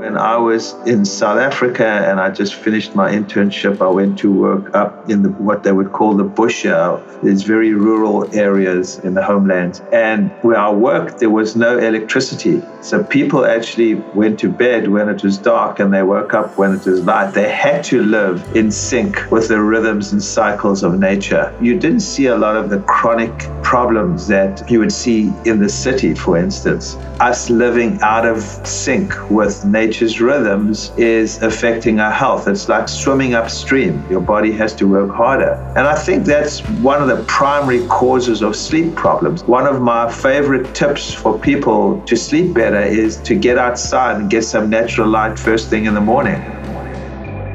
When I was in South Africa and I just finished my internship, I went to work up in what they would call the bush, these very rural areas in the homelands. And where I worked, there was no electricity. So people actually went to bed when it was dark and they woke up when it was light. They had to live in sync with the rhythms and cycles of nature. You didn't see a lot of the chronic problems that you would see in the city, for instance. Us living out of sync with nature's rhythms is affecting our health. It's like swimming upstream. Your body has to work harder. And I think that's one of the primary causes of sleep problems. One of my favorite tips for people to sleep better is to get outside and get some natural light first thing in the morning.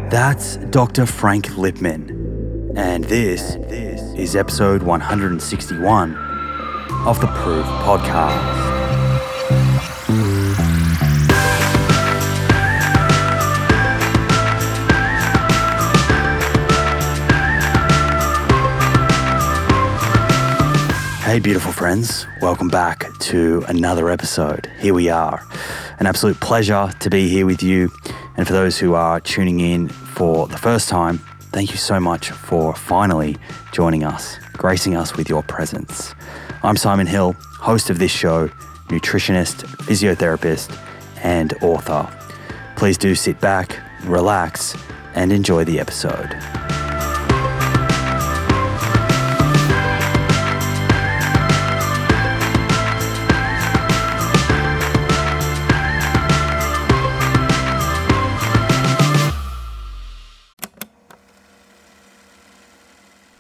That's Dr. Frank Lipman. And this is episode 161 of The Proof Podcast. Hey beautiful friends, welcome back to another episode. Here we are. An absolute pleasure to be here with you. And for those who are tuning in for the first time, thank you so much for finally joining us, gracing us with your presence. I'm Simon Hill, host of this show, nutritionist, physiotherapist, and author. Please do sit back, relax, and enjoy the episode.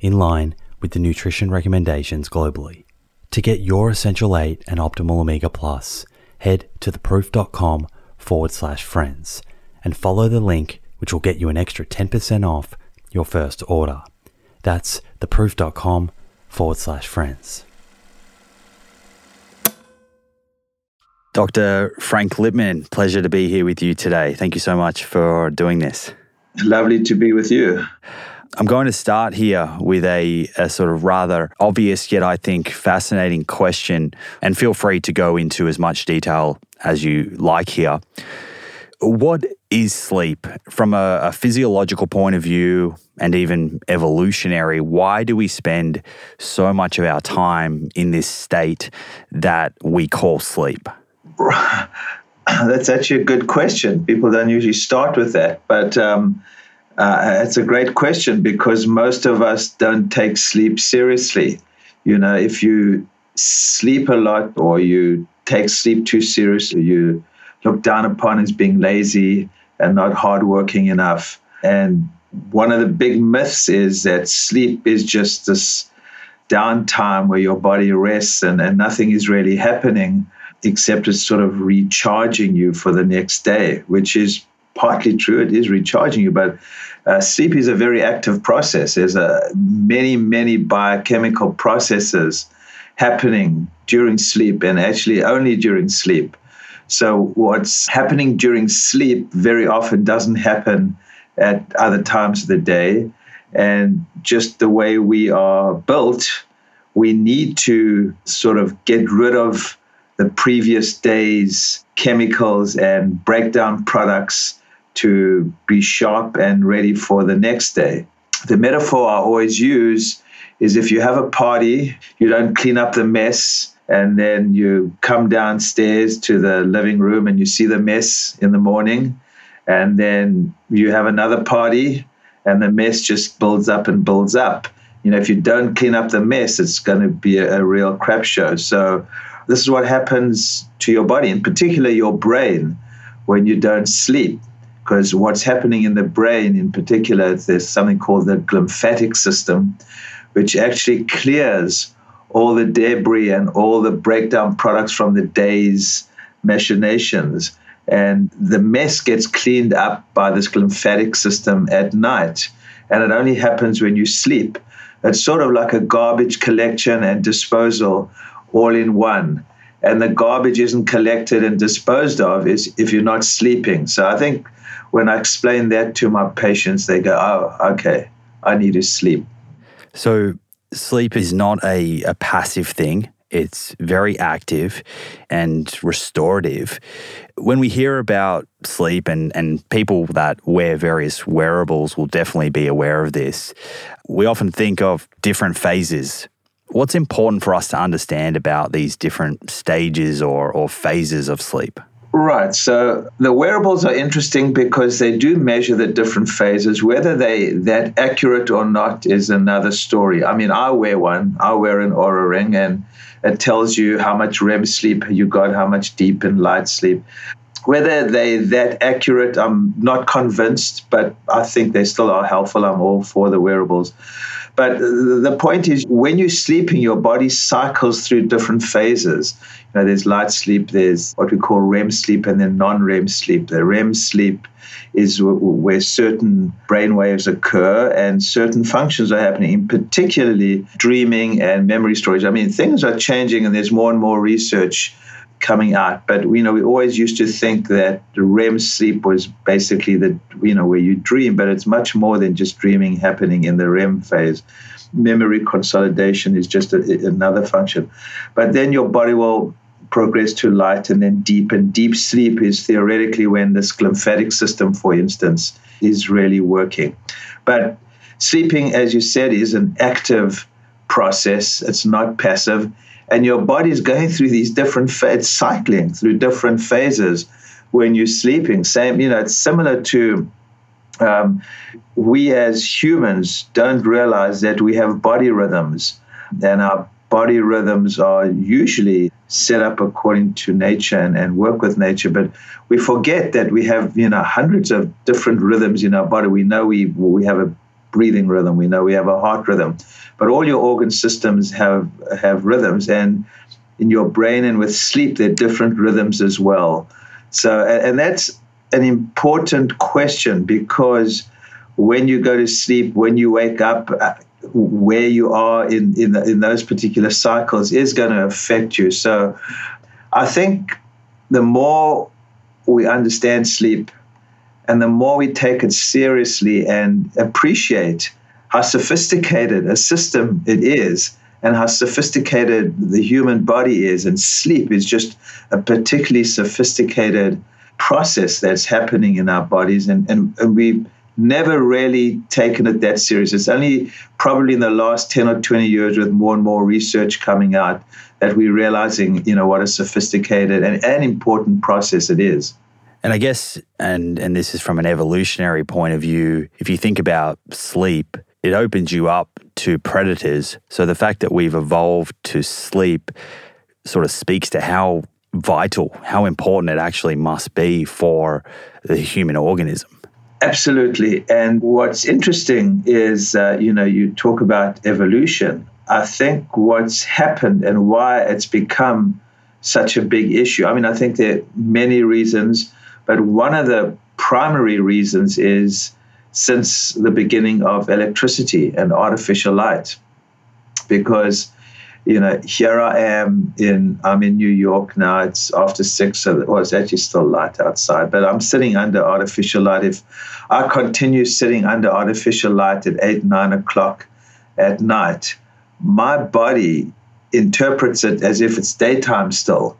in line with the nutrition recommendations globally. To get your Essential 8 and Optimal Omega Plus, head to theproof.com/friends and follow the link, which will get you an extra 10% off your first order. That's theproof.com/friends. Dr. Frank Lipman, pleasure to be here with you today. Thank you so much for doing this. Lovely to be with you. I'm going to start here with a sort of rather obvious yet I think fascinating question, and feel free to go into as much detail as you like here. What is sleep from a physiological point of view and even evolutionary? Why do we spend so much of our time in this state that we call sleep? That's actually a good question. People don't usually start with that, but it's a great question because most of us don't take sleep seriously. You know, if you sleep a lot or you take sleep too seriously, you look down upon as being lazy and not hardworking enough. And one of the big myths is that sleep is just this downtime where your body rests and nothing is really happening except it's sort of recharging you for the next day, which is partly true. It is recharging you, but sleep is a very active process. There's many biochemical processes happening during sleep and actually only during sleep. So what's happening during sleep very often doesn't happen at other times of the day. And just the way we are built, we need to sort of get rid of the previous day's chemicals and breakdown products to be sharp and ready for the next day. The metaphor I always use is if you have a party, you don't clean up the mess, and then you come downstairs to the living room and you see the mess in the morning, and then you have another party and the mess just builds up and builds up. You know, if you don't clean up the mess, it's going to be a real crap show. So this is what happens to your body, in particular your brain, when you don't sleep, because what's happening in the brain in particular, there's something called the glymphatic system, which actually clears all the debris and all the breakdown products from the day's machinations. And the mess gets cleaned up by this glymphatic system at night. And it only happens when you sleep. It's sort of like a garbage collection and disposal all in one. And the garbage isn't collected and disposed of if you're not sleeping. So I think when I explain that to my patients, they go, oh, okay, I need to sleep. So sleep is not a passive thing. It's very active and restorative. When we hear about sleep and people that wear various wearables will definitely be aware of this, we often think of different phases. What's important for us to understand about these different stages or phases of sleep? Right. So the wearables are interesting because they do measure the different phases. Whether they're that accurate or not is another story. I mean, I wear one. I wear an Oura Ring, and it tells you how much REM sleep you got, how much deep and light sleep. Whether they're that accurate, I'm not convinced, but I think they still are helpful. I'm all for the wearables. But the point is, when you're sleeping, your body cycles through different phases. You know, there's light sleep, there's what we call REM sleep, and then non-REM sleep. The REM sleep is where certain brain waves occur and certain functions are happening, particularly dreaming and memory storage. I mean, things are changing and there's more and more research coming out. But, you know, we always used to think that REM sleep was basically the, you know, where you dream, but it's much more than just dreaming happening in the REM phase. Memory consolidation is just another function. But then your body will progress to light and then deep. And deep sleep is theoretically when this glymphatic system, for instance, is really working. But sleeping, as you said, is an active process. It's not passive. And your body is going through these different phases, cycling through different phases when you're sleeping. Same, you know, it's similar to we as humans don't realize that we have body rhythms. And our body rhythms are usually set up according to nature and work with nature. But we forget that we have, you know, hundreds of different rhythms in our body. We know we have a breathing rhythm, we know we have a heart rhythm, but all your organ systems have rhythms, and in your brain and with sleep, there are different rhythms as well. So, and that's an important question, because when you go to sleep, when you wake up, where you are in those particular cycles is going to affect you. So I think the more we understand sleep, and the more we take it seriously and appreciate how sophisticated a system it is and how sophisticated the human body is, and sleep is just a particularly sophisticated process that's happening in our bodies, and we've never really taken it that serious. It's only probably in the last 10 or 20 years with more and more research coming out that we're realizing, you know, what a sophisticated and important process it is. And I guess, and this is from an evolutionary point of view, if you think about sleep, it opens you up to predators. So the fact that we've evolved to sleep sort of speaks to how vital, how important it actually must be for the human organism. Absolutely. And what's interesting is, you talk about evolution. I think what's happened and why it's become such a big issue, I mean, I think there are many reasons, but one of the primary reasons is since the beginning of electricity and artificial light. Because, you know, here I am I'm in New York now. It's after 6, it's actually still light outside, but I'm sitting under artificial light. If I continue sitting under artificial light at 8, 9 o'clock at night, my body interprets it as if it's daytime still.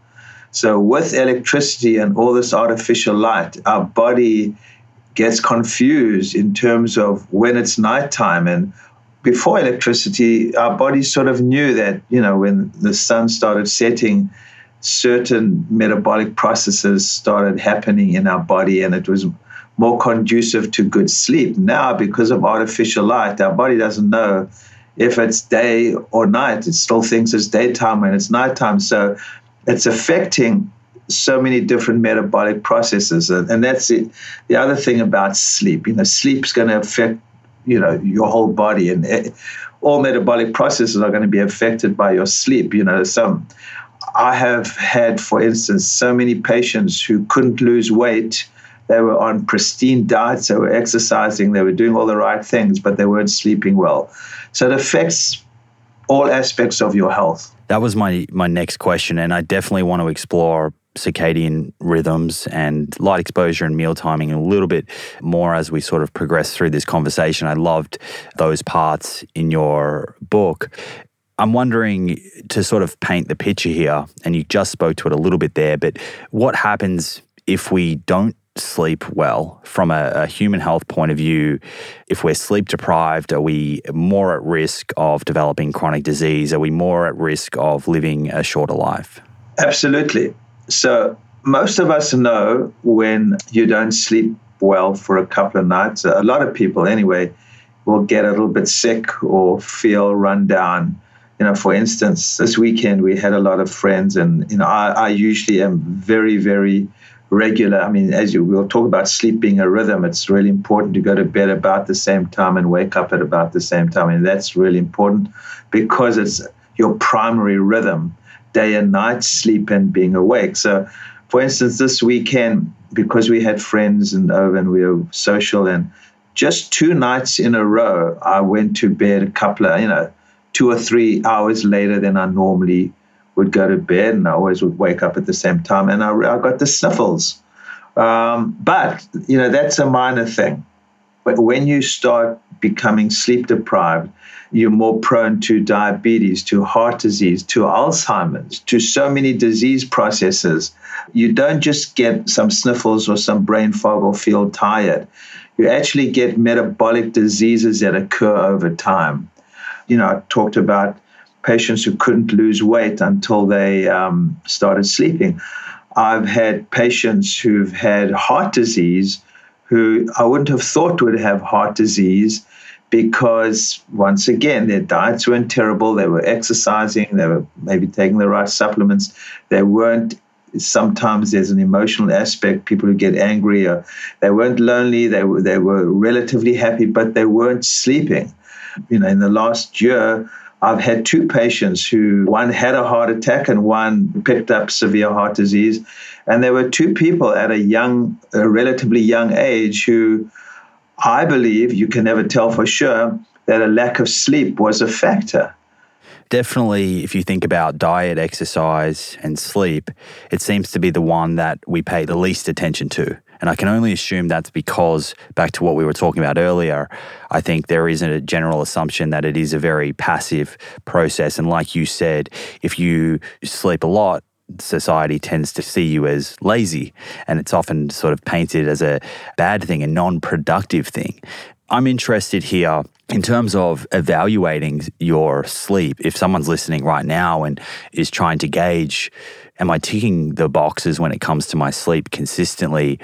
So with electricity and all this artificial light, our body gets confused in terms of when it's nighttime. And before electricity, our body sort of knew that, you know, when the sun started setting, certain metabolic processes started happening in our body, and it was more conducive to good sleep. Now, because of artificial light, our body doesn't know if it's day or night. It still thinks it's daytime when it's nighttime. So it's affecting so many different metabolic processes. And that's it. The other thing about sleep. You know, sleep's going to affect, you know, your whole body, and all metabolic processes are going to be affected by your sleep. You know, I have had, for instance, so many patients who couldn't lose weight. They were on pristine diets, they were exercising, they were doing all the right things, but they weren't sleeping well. So it affects all aspects of your health. That was my next question, and I definitely want to explore circadian rhythms and light exposure and meal timing a little bit more as we sort of progress through this conversation. I loved those parts in your book. I'm wondering, to sort of paint the picture here, and you just spoke to it a little bit there, but what happens if we don't sleep well from a human health point of view? If we're sleep deprived, are we more at risk of developing chronic disease? Are we more at risk of living a shorter life? Absolutely. So most of us know when you don't sleep well for a couple of nights, a lot of people anyway will get a little bit sick or feel run down. You know, for instance, this weekend we had a lot of friends, and, you know, I usually am very, very regular. I mean, we'll talk about sleep being a rhythm, it's really important to go to bed about the same time and wake up at about the same time. And that's really important because it's your primary rhythm. Day and night, sleep and being awake. So, for instance, this weekend, because we had friends and we were social, and just 2 nights in a row, I went to bed a couple of, 2 or 3 hours later than I normally would go to bed, and I always would wake up at the same time, and I got the sniffles. But, that's a minor thing. But when you start becoming sleep deprived, you're more prone to diabetes, to heart disease, to Alzheimer's, to so many disease processes. You don't just get some sniffles or some brain fog or feel tired. You actually get metabolic diseases that occur over time. I talked about patients who couldn't lose weight until they started sleeping. I've had patients who've had heart disease who I wouldn't have thought would have heart disease, because, once again, their diets weren't terrible, they were exercising, they were maybe taking the right supplements, they weren't, sometimes there's an emotional aspect, people who get angry, or they weren't lonely, they were relatively happy, but they weren't sleeping. In the last year, I've had 2 patients who, one had a heart attack and one picked up severe heart disease, and there were 2 people at a relatively young age who, I believe, you can never tell for sure, that a lack of sleep was a factor. Definitely, if you think about diet, exercise, and sleep, it seems to be the one that we pay the least attention to. And I can only assume that's because, back to what we were talking about earlier, I think there is a general assumption that it is a very passive process. And like you said, if you sleep a lot, society tends to see you as lazy, and it's often sort of painted as a bad thing, a non-productive thing. I'm interested here in terms of evaluating your sleep. If someone's listening right now and is trying to gauge, am I ticking the boxes when it comes to my sleep consistently?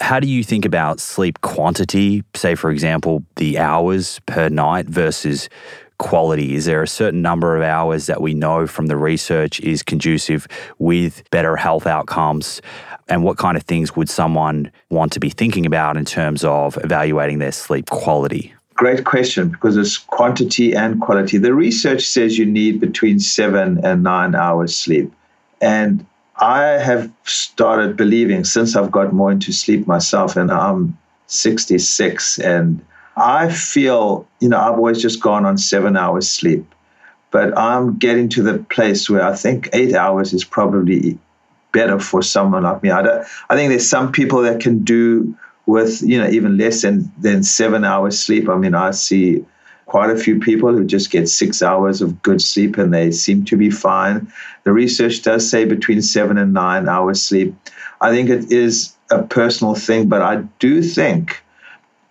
How do you think about sleep quantity, say, for example, the hours per night versus quality? Is there a certain number of hours that we know from the research is conducive with better health outcomes? And what kind of things would someone want to be thinking about in terms of evaluating their sleep quality? Great question, because it's quantity and quality. The research says you need between 7 and 9 hours sleep. And I have started believing, since I've got more into sleep myself, and I'm 66, and I feel, I've always just gone on 7 hours sleep, but I'm getting to the place where I think 8 hours is probably better for someone like me. I think there's some people that can do with, even less than 7 hours sleep. I mean, I see quite a few people who just get 6 hours of good sleep and they seem to be fine. The research does say between 7 and 9 hours sleep. I think it is a personal thing, but I do think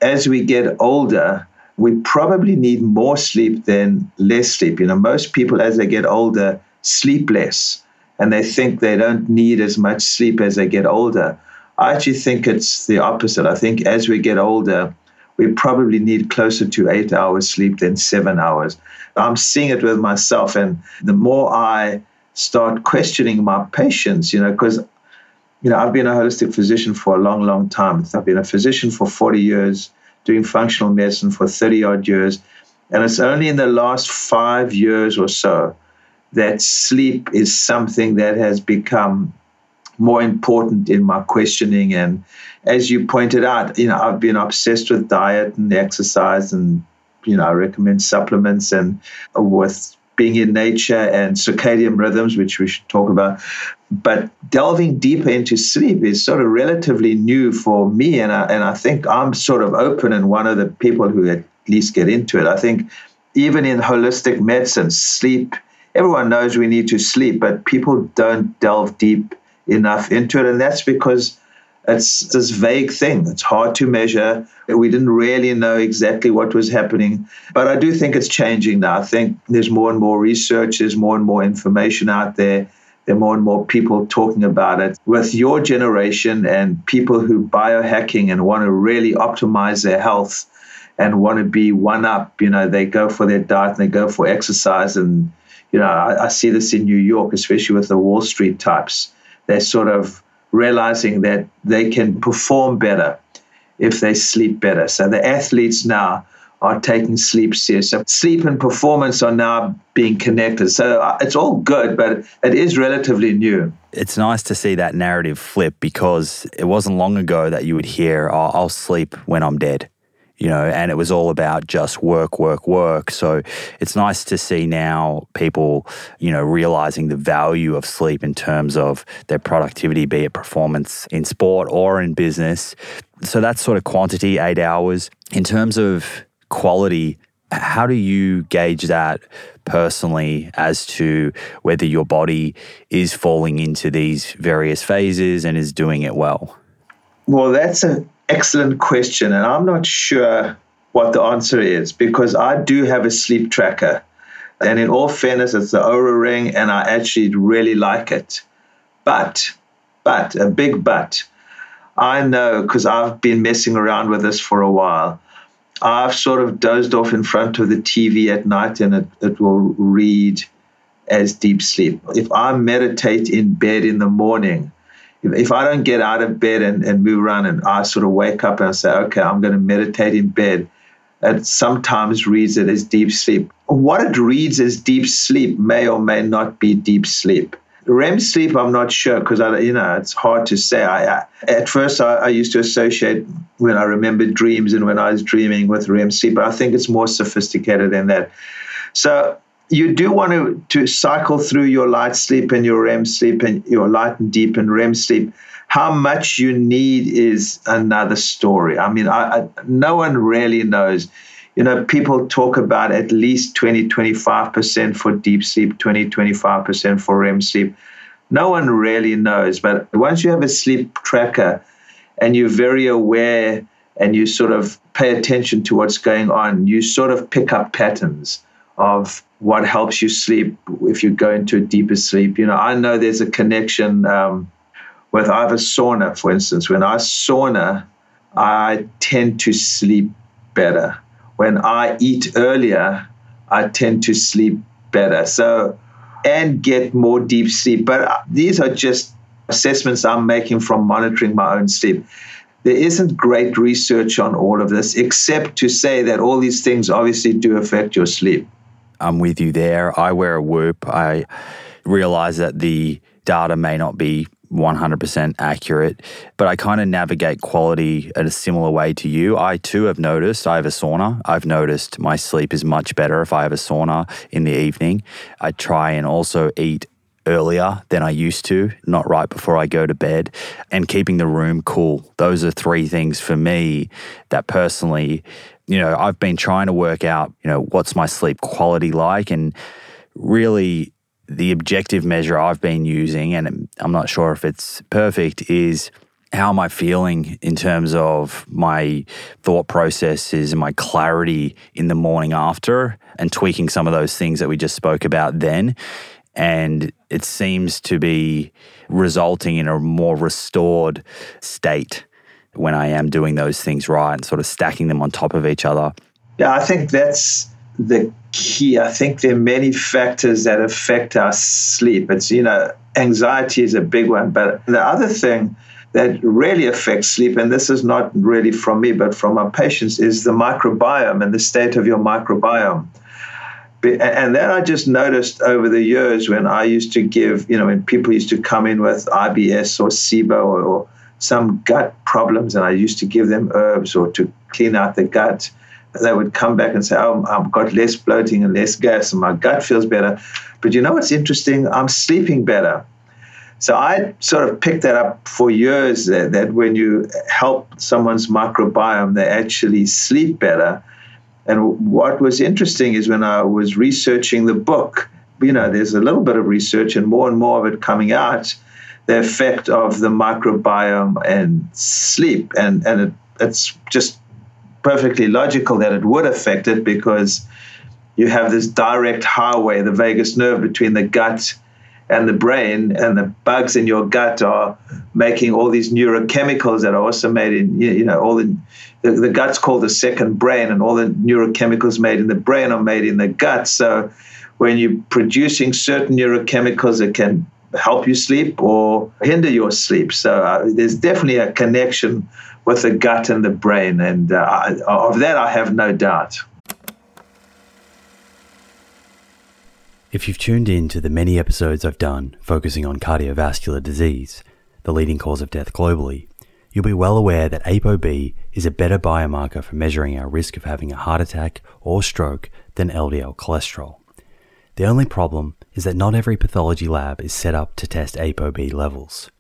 as we get older, we probably need more sleep than less sleep. Most people as they get older sleep less, and they think they don't need as much sleep as they get older. I actually think it's the opposite. I think as we get older, we probably need closer to 8 hours sleep than 7 hours. I'm seeing it with myself, and the more I start questioning my patients, because I've been a holistic physician for a long, long time. I've been a physician for 40 years, doing functional medicine for 30-odd years. And it's only in the last 5 years or so that sleep is something that has become more important in my questioning. And as you pointed out, I've been obsessed with diet and exercise, and, I recommend supplements, and with being in nature and circadian rhythms, which we should talk about. But delving deeper into sleep is sort of relatively new for me, and I think I'm sort of open and one of the people who at least get into it. I think even in holistic medicine, sleep, everyone knows we need to sleep, but people don't delve deep enough into it, and that's because it's this vague thing. It's hard to measure. We didn't really know exactly what was happening. But I do think it's changing now. I think there's more and more research. There's more and more information out there. There are more and more people talking about it. With your generation and people who biohacking and want to really optimize their health and want to be one up, they go for their diet and they go for exercise. And, I see this in New York, especially with the Wall Street types. They're sort of realizing that they can perform better if they sleep better. So the athletes now are taking sleep seriously. So sleep and performance are now being connected. So it's all good, but it is relatively new. It's nice to see that narrative flip, because it wasn't long ago that you would hear, oh, I'll sleep when I'm dead. And it was all about just work, work, work. So it's nice to see now people, realizing the value of sleep in terms of their productivity, be it performance in sport or in business. So that's sort of quantity, 8 hours. In terms of quality, how do you gauge that personally as to whether your body is falling into these various phases and is doing it well? Well, that's an excellent question, and I'm not sure what the answer is, because I do have a sleep tracker, and in all fairness, it's the Oura Ring, and I actually really like it. But, a big but, I know, because I've been messing around with this for a while, I've sort of dozed off in front of the TV at night, and it will read as deep sleep. If I meditate in bed in the morning, if I don't get out of bed and move around, and I sort of wake up and I say, okay, I'm going to meditate in bed, it sometimes reads it as deep sleep. What it reads as deep sleep may or may not be deep sleep. REM sleep, I'm not sure, because, it's hard to say. At first, I used to associate when I remembered dreams and when I was dreaming with REM sleep, but I think it's more sophisticated than that. So you do want to cycle through your light sleep and your REM sleep and your light and deep and REM sleep. How much you need is another story. I mean, no one really knows. People talk about at least 20-25% for deep sleep, 20-25% for REM sleep. No one really knows, but once you have a sleep tracker and you're very aware and you sort of pay attention to what's going on, you sort of pick up patterns of what helps you sleep if you go into a deeper sleep. You know, I know there's a connection with I have a sauna, for instance. When I sauna, I tend to sleep better. When I eat earlier, I tend to sleep better. So, and get more deep sleep. But these are just assessments I'm making from monitoring my own sleep. There isn't great research on all of this, except to say that all these things obviously do affect your sleep. I'm with you there. I wear a Whoop. I realize that the data may not be 100% accurate, but I kind of navigate quality in a similar way to you. I too have noticed I have a sauna. I've noticed my sleep is much better if I have a sauna in the evening. I try and also eat earlier than I used to, not right before I go to bed, and keeping the room cool. Those are three things for me that personally, you know, I've been trying to work out, you know, what's my sleep quality like, and really the objective measure I've been using, and I'm not sure if it's perfect, is how am I feeling in terms of my thought processes and my clarity in the morning after, and tweaking some of those things that we just spoke about then. And it seems to be resulting in a more restored state when I am doing those things right and sort of stacking them on top of each other. Yeah, I think that's the key. I think there are many factors that affect our sleep. It's, you know, anxiety is a big one. But the other thing that really affects sleep, and this is not really from me, but from our patients, is the microbiome and the state of your microbiome. And that I just noticed over the years when I used to give, you know, when people used to come in with IBS or SIBO or some gut problems, and I used to give them herbs or to clean out the gut. They would come back and say, oh, I've got less bloating and less gas and my gut feels better. But you know what's interesting? I'm sleeping better. So I sort of picked that up for years, that when you help someone's microbiome, they actually sleep better. And what was interesting is when I was researching the book, you know, there's a little bit of research and more of it coming out, the effect of the microbiome and sleep. And it's just perfectly logical that it would affect it, because you have this direct highway, the vagus nerve, between the gut and the brain, and the bugs in your gut are making all these neurochemicals that are also made in, you know, all the gut's called the second brain, and all the neurochemicals made in the brain are made in the gut. So when you're producing certain neurochemicals, it can help you sleep or hinder your sleep. So there's definitely a connection with the gut and the brain, and of that I have no doubt. If you've tuned in to the many episodes I've done focusing on cardiovascular disease, the leading cause of death globally, you'll be well aware that ApoB is a better biomarker for measuring our risk of having a heart attack or stroke than LDL cholesterol. The only problem is that not every pathology lab is set up to test ApoB levels.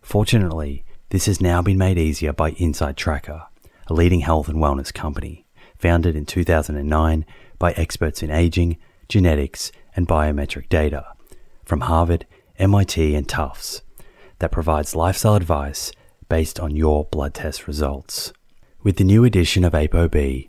Fortunately, this has now been made easier by InsideTracker, a leading health and wellness company, founded in 2009 by experts in aging, genetics, and biometric data from Harvard, MIT, and Tufts that provides lifestyle advice based on your blood test results. With the new addition of ApoB,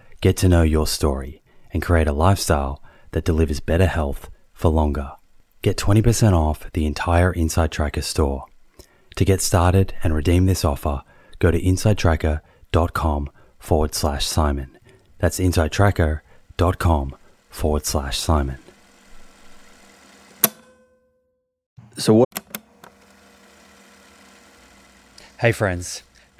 get to know your story and create a lifestyle that delivers better health for longer. Get 20% off the entire InsideTracker store. To get started and redeem this offer, go to insidetracker.com/Simon. That's insidetracker.com/Simon. So what? Hey friends,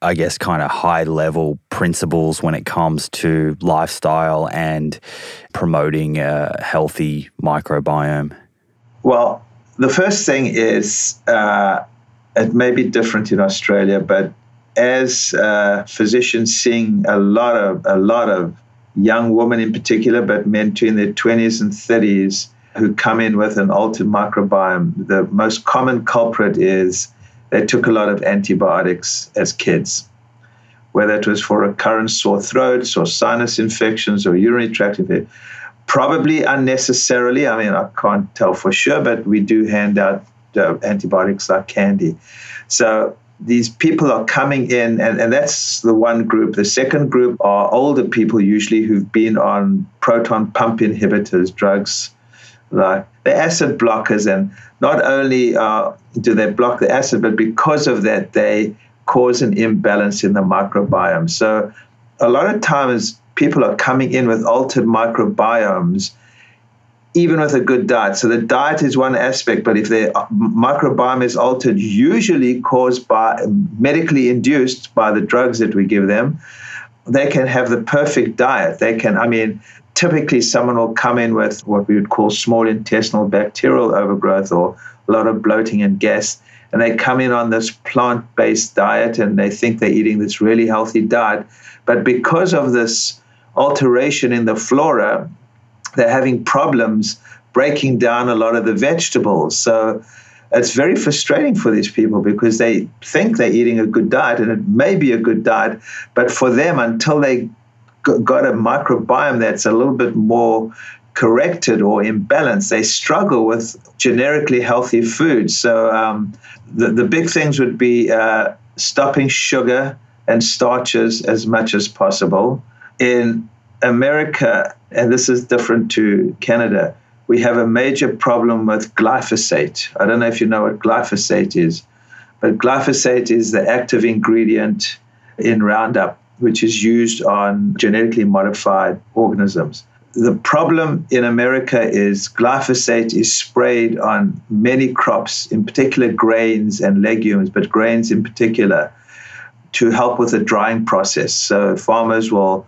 I guess, kind of high-level principles when it comes to lifestyle and promoting a healthy microbiome? Well, the first thing is, it may be different in Australia, but as physicians seeing a lot of young women in particular, but men too in their 20s and 30s, who come in with an altered microbiome, the most common culprit is they took a lot of antibiotics as kids, whether it was for recurrent sore throats or sinus infections or urinary tract infections. Probably unnecessarily, I mean, I can't tell for sure, but we do hand out antibiotics like candy. So these people are coming in, and that's the one group. The second group are older people usually who've been on proton pump inhibitors, drugs like the acid blockers, and not only do they block the acid, but because of that, they cause an imbalance in the microbiome. So a lot of times people are coming in with altered microbiomes, even with a good diet. So the diet is one aspect, but if their microbiome is altered, usually caused by, medically induced by the drugs that we give them, they can have the perfect diet. They can, typically someone will come in with what we would call small intestinal bacterial overgrowth or a lot of bloating and gas, and they come in on this plant-based diet and they think they're eating this really healthy diet. But because of this alteration in the flora, they're having problems breaking down a lot of the vegetables. So it's very frustrating for these people because they think they're eating a good diet, and it may be a good diet, but for them, until they got a microbiome that's a little bit more corrected or imbalanced, they struggle with generically healthy foods. So the big things would be stopping sugar and starches as much as possible. In America, and this is different to Canada, we have a major problem with glyphosate. I don't know if you know what glyphosate is, but glyphosate is the active ingredient in Roundup, which is used on genetically modified organisms. The problem in America is glyphosate is sprayed on many crops, in particular grains and legumes, but grains in particular, to help with the drying process. So farmers will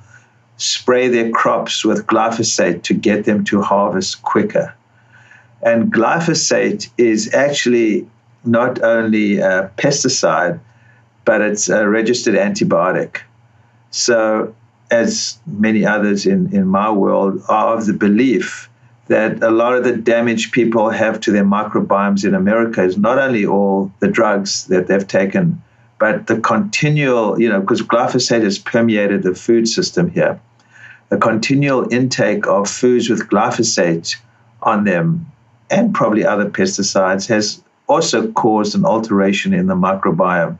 spray their crops with glyphosate to get them to harvest quicker. And glyphosate is actually not only a pesticide, but it's a registered antibiotic. So, as many others in my world are of the belief that a lot of the damage people have to their microbiomes in America is not only all the drugs that they've taken, but the continual, because glyphosate has permeated the food system here, the continual intake of foods with glyphosate on them and probably other pesticides has also caused an alteration in the microbiome.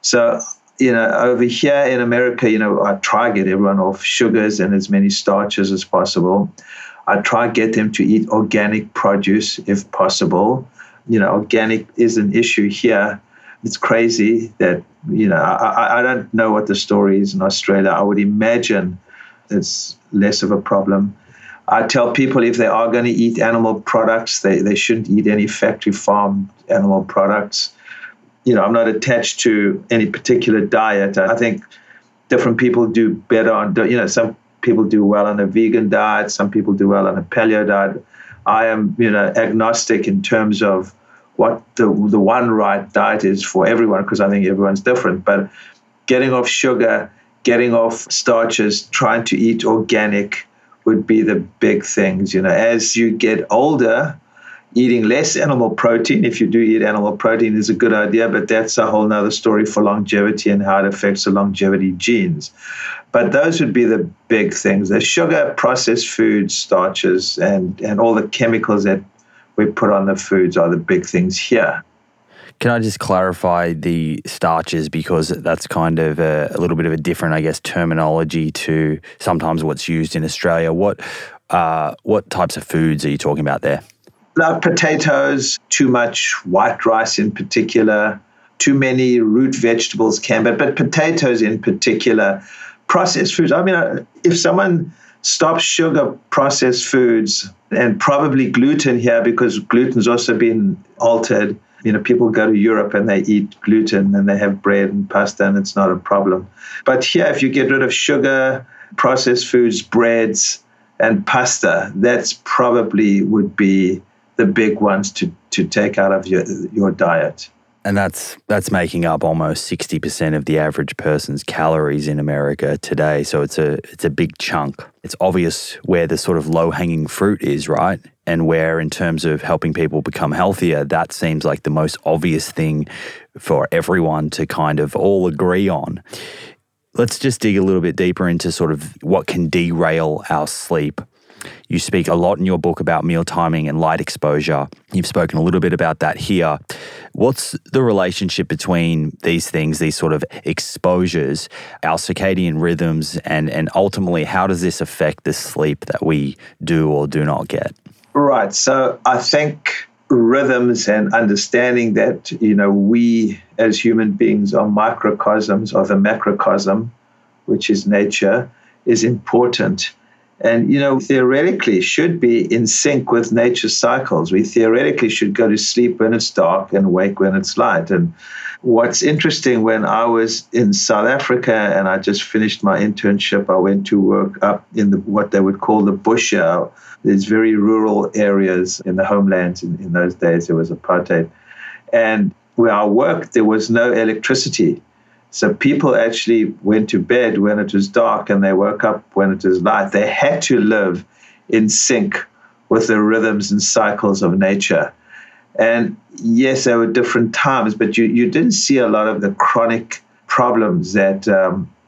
So, over here in America, I try to get everyone off sugars and as many starches as possible. I try to get them to eat organic produce if possible. Organic is an issue here. It's crazy that, I don't know what the story is in Australia. I would imagine it's less of a problem. I tell people if they are going to eat animal products, they shouldn't eat any factory farmed animal products. I'm not attached to any particular diet. I think different people do better on, some people do well on a vegan diet, some people do well on a paleo diet. I am, agnostic in terms of what the one right diet is for everyone, because I think everyone's different. But getting off sugar, getting off starches, trying to eat organic would be the big things. As you get older, eating less animal protein, if you do eat animal protein, is a good idea, but that's a whole nother story for longevity and how it affects the longevity genes. But those would be the big things. The sugar, processed foods, starches, and all the chemicals that we put on the foods are the big things here. Can I just clarify the starches, because that's kind of a little bit of a different, I guess, terminology to sometimes what's used in Australia. What types of foods are you talking about there? Like potatoes, too much white rice in particular, too many root vegetables but potatoes in particular, processed foods. I mean, if someone stops sugar, processed foods, and probably gluten here, because gluten's also been altered. People go to Europe and they eat gluten and they have bread and pasta and it's not a problem. But here, if you get rid of sugar, processed foods, breads and pasta, that's probably would be the big ones to take out of your diet. And that's making up almost 60% of the average person's calories in America today. So it's a big chunk. It's obvious where the sort of low-hanging fruit is, right? And where in terms of helping people become healthier, that seems like the most obvious thing for everyone to kind of all agree on. Let's just dig a little bit deeper into sort of what can derail our sleep. You speak a lot in your book about meal timing and light exposure. You've spoken a little bit about that here. What's the relationship between these things, these sort of exposures, our circadian rhythms, and ultimately how does this affect the sleep that we do or do not get? Right. So I think rhythms and understanding that, we as human beings are microcosms of the macrocosm, which is nature, is important. And, theoretically should be in sync with nature's cycles. We theoretically should go to sleep when it's dark and wake when it's light. And what's interesting, when I was in South Africa and I just finished my internship, I went to work up in what they would call the bush, these very rural areas in the homelands. In those days, there was apartheid. And where I worked, there was no electricity. So people actually went to bed when it was dark and they woke up when it was light. They had to live in sync with the rhythms and cycles of nature. And yes, there were different times, but you didn't see a lot of the chronic problems that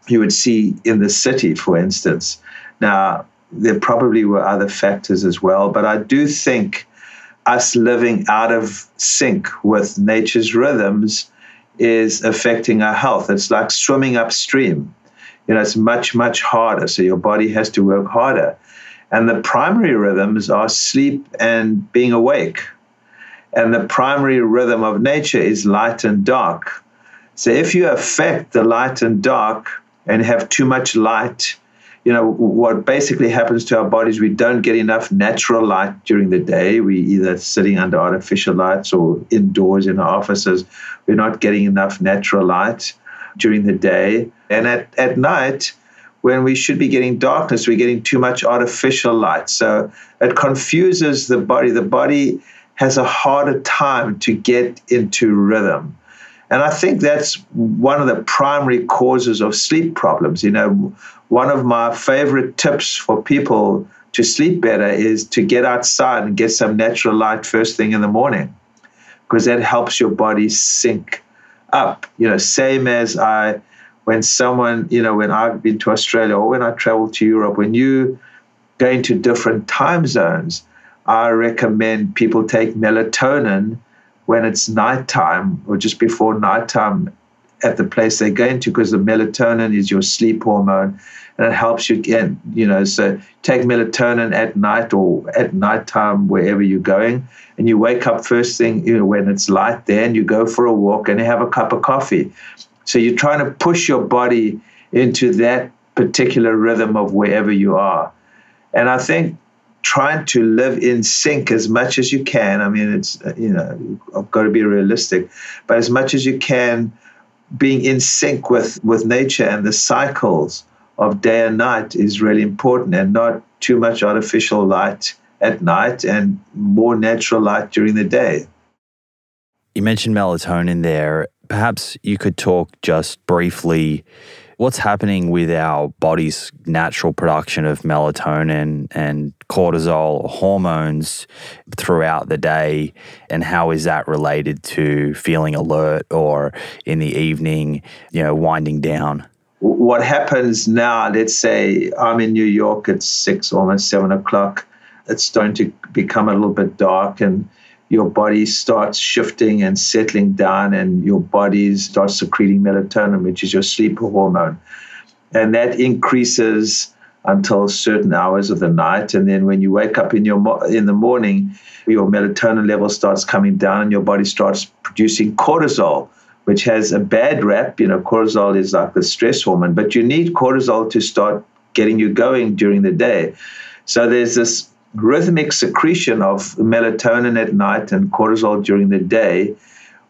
you would see in the city, for instance. Now, there probably were other factors as well, but I do think us living out of sync with nature's rhythms is affecting our health. It's like swimming upstream. It's much, much harder. So your body has to work harder. And the primary rhythms are sleep and being awake. And the primary rhythm of nature is light and dark. So if you affect the light and dark and have too much light, what basically happens to our bodies, we don't get enough natural light during the day. We either sitting under artificial lights or indoors in our offices. We're not getting enough natural light during the day. And at night, when we should be getting darkness, we're getting too much artificial light. So it confuses the body. The body has a harder time to get into rhythm. And I think that's one of the primary causes of sleep problems. One of my favorite tips for people to sleep better is to get outside and get some natural light first thing in the morning, because that helps your body sync up. Same as when I've been to Australia or when I travel to Europe, when you go into different time zones, I recommend people take melatonin when it's nighttime or just before nighttime at the place they're going to, because the melatonin is your sleep hormone and it helps you get, so take melatonin at night or at nighttime wherever you're going, and you wake up first thing when it's light there, and you go for a walk and you have a cup of coffee. So you're trying to push your body into that particular rhythm of wherever you are. And I think trying to live in sync as much as you can. I mean, it's, you've got to be realistic, but as much as you can being in sync with nature and the cycles of day and night is really important, and not too much artificial light at night and more natural light during the day. You mentioned melatonin there. Perhaps you could talk just briefly what's happening with our body's natural production of melatonin and cortisol hormones throughout the day, and how is that related to feeling alert or in the evening, you know, winding down? What happens now, let's say I'm in New York, it's 6, almost 7 o'clock. It's starting to become a little bit dark, and your body starts shifting and settling down, and your body starts secreting melatonin, which is your sleep hormone. And that increases until certain hours of the night. And then when you wake up in the morning, your melatonin level starts coming down and your body starts producing cortisol, which has a bad rap. You know, cortisol is like the stress hormone, but you need cortisol to start getting you going during the day. So there's this rhythmic secretion of melatonin at night and cortisol during the day,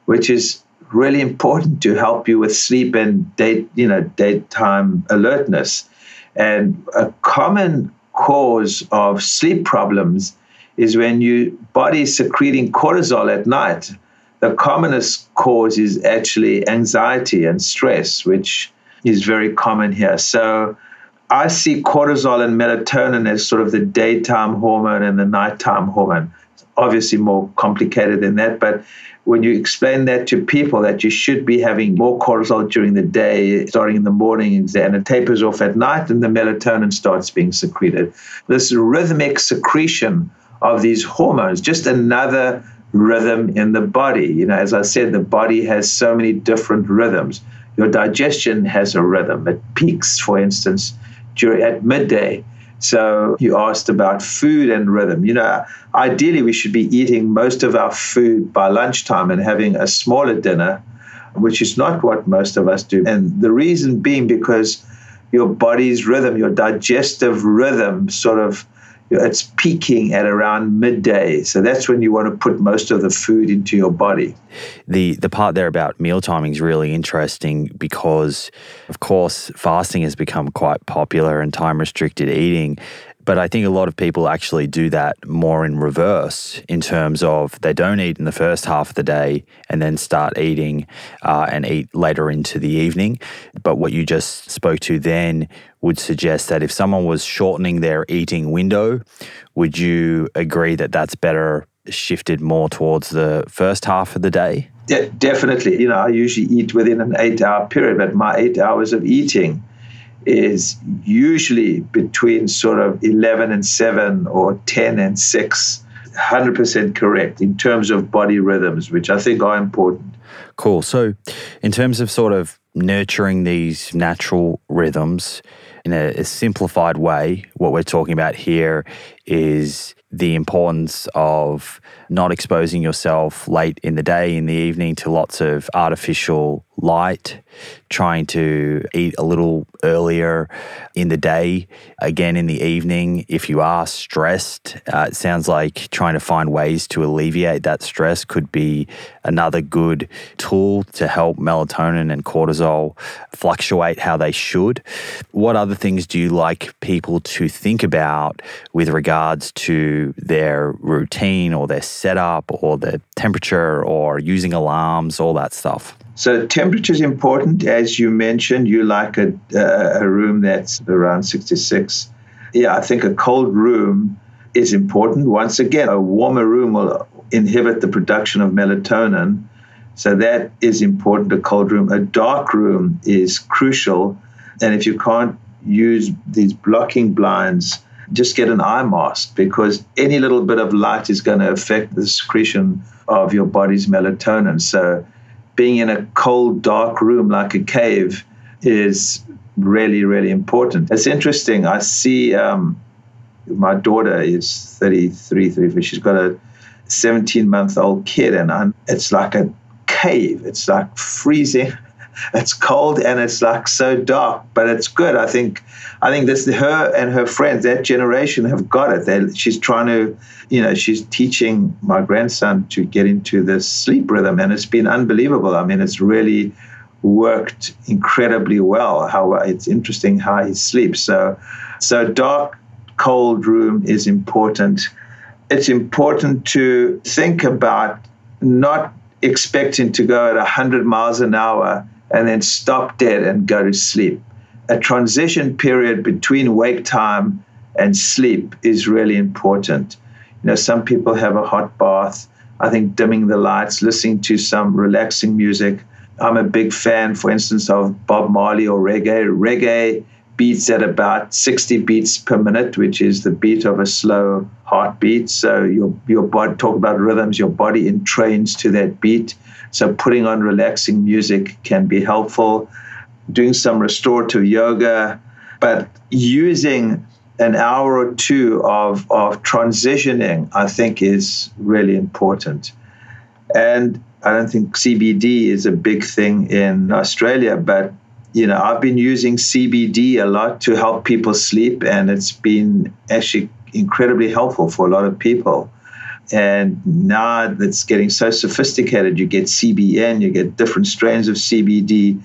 which is really important to help you with sleep and daytime alertness. And a common cause of sleep problems is when your body is secreting cortisol at night. The commonest cause is actually anxiety and stress, which is very common here. So I see cortisol and melatonin as sort of the daytime hormone and the nighttime hormone. It's obviously more complicated than that, but when you explain that to people, that you should be having more cortisol during the day, starting in the morning, and it tapers off at night, and the melatonin starts being secreted. This rhythmic secretion of these hormones, just another rhythm in the body. You know, as I said, the body has so many different rhythms. Your digestion has a rhythm. It peaks, for instance, at midday. So you asked about food and rhythm. You know, ideally we should be eating most of our food by lunchtime and having a smaller dinner, which is not what most of us do. And the reason being because your body's rhythm, your digestive rhythm, sort of, it's peaking at around midday. So that's when you want to put most of the food into your body. The part there about meal timing is really interesting because, of course, fasting has become quite popular and time-restricted eating. But I think a lot of people actually do that more in reverse, in terms of they don't eat in the first half of the day and then start eating and eat later into the evening. But what you just spoke to then would suggest that if someone was shortening their eating window, would you agree that that's better shifted more towards the first half of the day? Yeah, definitely. You know, I usually eat within an 8-hour period, but my 8 hours of eating is usually between sort of 11 and 7 or 10 and 6, 100% correct in terms of body rhythms, which I think are important. Cool. So in terms of sort of nurturing these natural rhythms in a simplified way, what we're talking about here is the importance of not exposing yourself late in the day, in the evening, to lots of artificial light, trying to eat a little earlier in the day, again in the evening. If you are stressed, it sounds like trying to find ways to alleviate that stress could be another good tool to help melatonin and cortisol fluctuate how they should. What other things do you like people to think about with regards to their routine or their setup or the temperature or using alarms, all that stuff? So temperature is important. As you mentioned, you like a room that's around 66. Yeah, I think a cold room is important. Once again, a warmer room will inhibit the production of melatonin. So that is important, a cold room. A dark room is crucial. And if you can't use these blocking blinds, just get an eye mask, because any little bit of light is going to affect the secretion of your body's melatonin. So being in a cold, dark room like a cave is really, really important. It's interesting. I see my daughter is 33. She's got a 17-month-old kid, and it's like a cave. It's like freezing. It's cold and it's like so dark, but it's good. I think this, her and her friends, that generation, have got it. She's trying to, you know, she's teaching my grandson to get into this sleep rhythm, and it's been unbelievable. I mean, it's really worked incredibly well. How it's interesting how he sleeps. So dark, cold room is important. It's important to think about not expecting to go at 100 miles an hour and then stop dead and go to sleep. A transition period between wake time and sleep is really important. You know, some people have a hot bath. I think dimming the lights, listening to some relaxing music. I'm a big fan, for instance, of Bob Marley or reggae. Reggae beats at about 60 beats per minute, which is the beat of a slow heartbeat. So your body, talk about rhythms, your body entrains to that beat. So putting on relaxing music can be helpful. Doing some restorative yoga, but using an hour or two of transitioning, I think, is really important. And I don't think CBD is a big thing in Australia, but you know, I've been using CBD a lot to help people sleep, and it's been actually incredibly helpful for a lot of people. And now it's getting so sophisticated. You get CBN, you get different strains of CBD,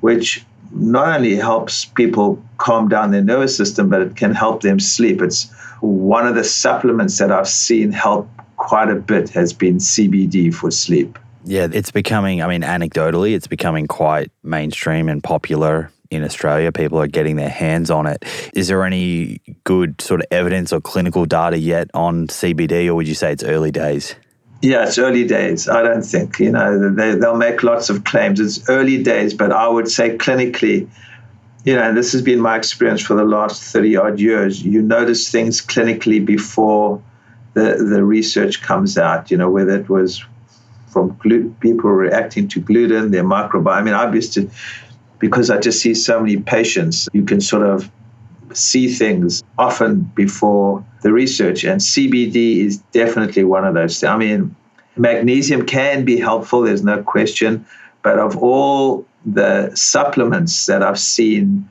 which not only helps people calm down their nervous system, but it can help them sleep. It's one of the supplements that I've seen help quite a bit has been CBD for sleep. Yeah, it's becoming, I mean, anecdotally, it's becoming quite mainstream and popular in Australia. People are getting their hands on it. Is there any good sort of evidence or clinical data yet on CBD, or would you say it's early days? Yeah, it's early days. I don't think, you know, they'll make lots of claims. It's early days, but I would say clinically, you know, and this has been my experience for the last 30-odd years, you notice things clinically before the research comes out, you know, whether it was from people reacting to gluten, their microbiome. I mean, I'm used to, because I just see so many patients, you can sort of see things often before the research, and CBD is definitely one of those. I mean, magnesium can be helpful, there's no question, but of all the supplements that I've seen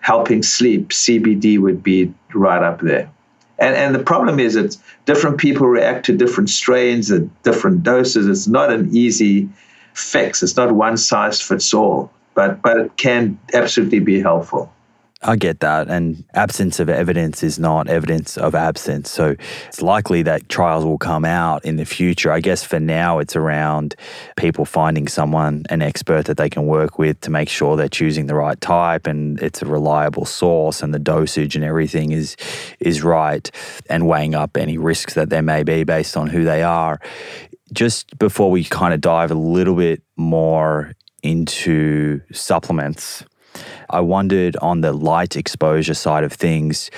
helping sleep, CBD would be right up there. And the problem is that different people react to different strains at different doses. It's not an easy fix. It's not one size fits all, but it can absolutely be helpful. I get that. And absence of evidence is not evidence of absence. So it's likely that trials will come out in the future. I guess for now, it's around people finding someone, an expert that they can work with to make sure they're choosing the right type and it's a reliable source and the dosage and everything is right and weighing up any risks that there may be based on who they are. Just before we kind of dive a little bit more into supplements, I wondered on the light exposure side of things,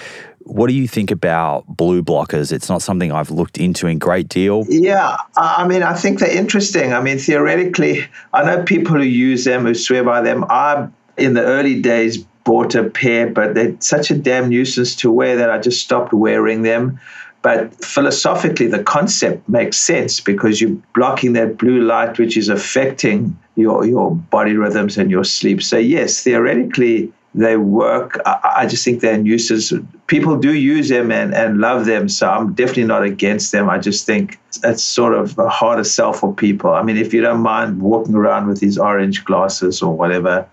what do you think about blue blockers? It's not something I've looked into in great deal. Yeah, I mean, I think they're interesting. I mean, theoretically, I know people who use them, who swear by them. I, in the early days, bought a pair, but they're such a damn nuisance to wear that I just stopped wearing them. But philosophically, the concept makes sense because you're blocking that blue light, which is affecting your body rhythms and your sleep. So yes, theoretically, they work. I just think they're nuisance. People do use them and love them, so I'm definitely not against them. I just think it's sort of a harder sell for people. I mean, if you don't mind walking around with these orange glasses or whatever.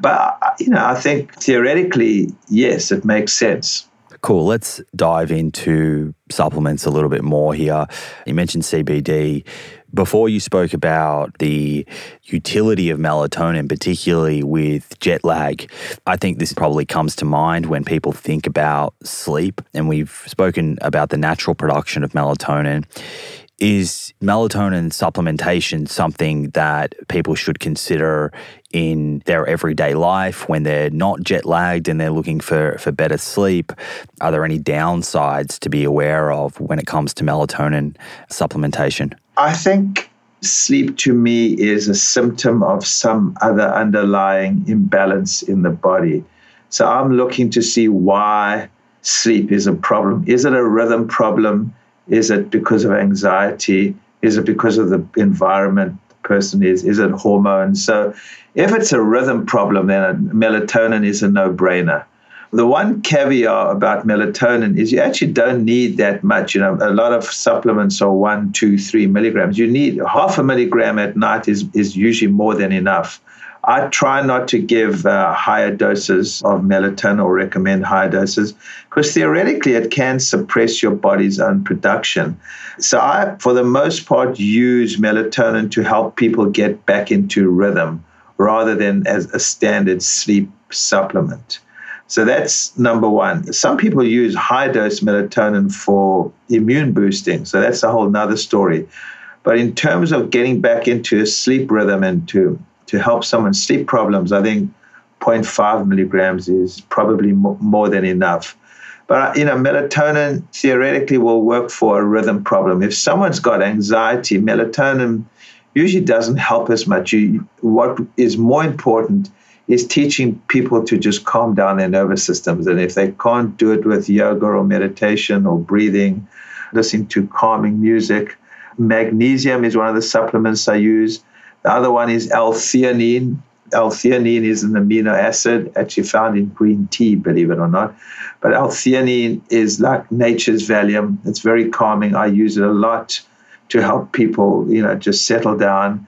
But, you know, I think theoretically, yes, it makes sense. Cool. Let's dive into supplements a little bit more here. You mentioned CBD. Before you spoke about the utility of melatonin, particularly with jet lag, I think this probably comes to mind when people think about sleep. And we've spoken about the natural production of melatonin. Is melatonin supplementation something that people should consider in their everyday life when they're not jet lagged and they're looking for better sleep? Are there any downsides to be aware of when it comes to melatonin supplementation? I think sleep to me is a symptom of some other underlying imbalance in the body. So I'm looking to see why sleep is a problem. Is it a rhythm problem? Is it because of anxiety? Is it because of the environment the person is? Is it hormones? So if it's a rhythm problem, then melatonin is a no-brainer. The one caveat about melatonin is you actually don't need that much. You know, a lot of supplements are 1, 2, 3 milligrams. You need half a milligram at night is usually more than enough. I try not to give higher doses of melatonin or recommend higher doses because theoretically it can suppress your body's own production. So I, for the most part, use melatonin to help people get back into rhythm rather than as a standard sleep supplement. So that's number one. Some people use high-dose melatonin for immune boosting. So that's a whole nother story. But in terms of getting back into a sleep rhythm and to help someone's sleep problems, I think 0.5 milligrams is probably more than enough. But, you know, melatonin theoretically will work for a rhythm problem. If someone's got anxiety, melatonin usually doesn't help as much. What is more important is teaching people to just calm down their nervous systems. And if they can't do it with yoga or meditation or breathing, listening to calming music. Magnesium is one of the supplements I use. The other one is L-theanine. L-theanine is an amino acid actually found in green tea, believe it or not. But L-theanine is like nature's Valium. It's very calming. I use it a lot to help people, you know, just settle down.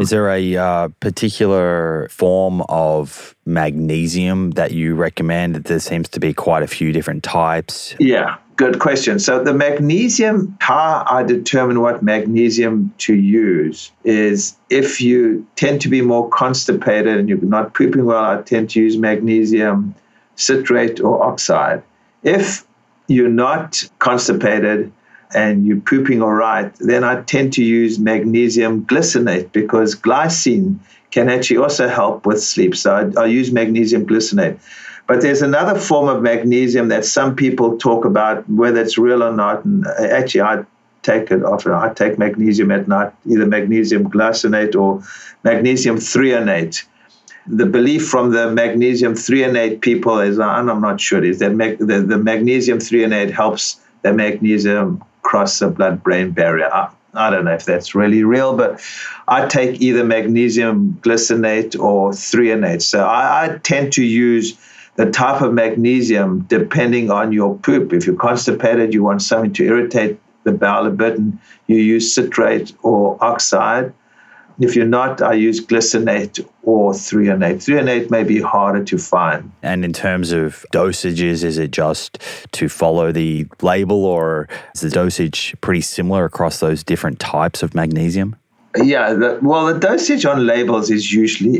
Is there a particular form of magnesium that you recommend? There seems to be quite a few different types. Yeah, good question. So the magnesium, how I determine what magnesium to use is if you tend to be more constipated and you're not pooping well, I tend to use magnesium citrate or oxide. If you're not constipated and you're pooping all right, then I tend to use magnesium glycinate because glycine can actually also help with sleep. So I use magnesium glycinate. But there's another form of magnesium that some people talk about, whether it's real or not. And actually, I take it often. I take magnesium at night, either magnesium glycinate or magnesium threonate. The belief from the magnesium threonate people is, and I'm not sure, is that the magnesium threonate helps the magnesium cross the blood-brain barrier. I don't know if that's really real, but I take either magnesium glycinate or threonate. So I tend to use the type of magnesium depending on your poop. If you're constipated, you want something to irritate the bowel a bit, and you use citrate or oxide. If you're not, I use glycinate or threonate. Threonate may be harder to find. And in terms of dosages, is it just to follow the label or is the dosage pretty similar across those different types of magnesium? Yeah, the dosage on labels is usually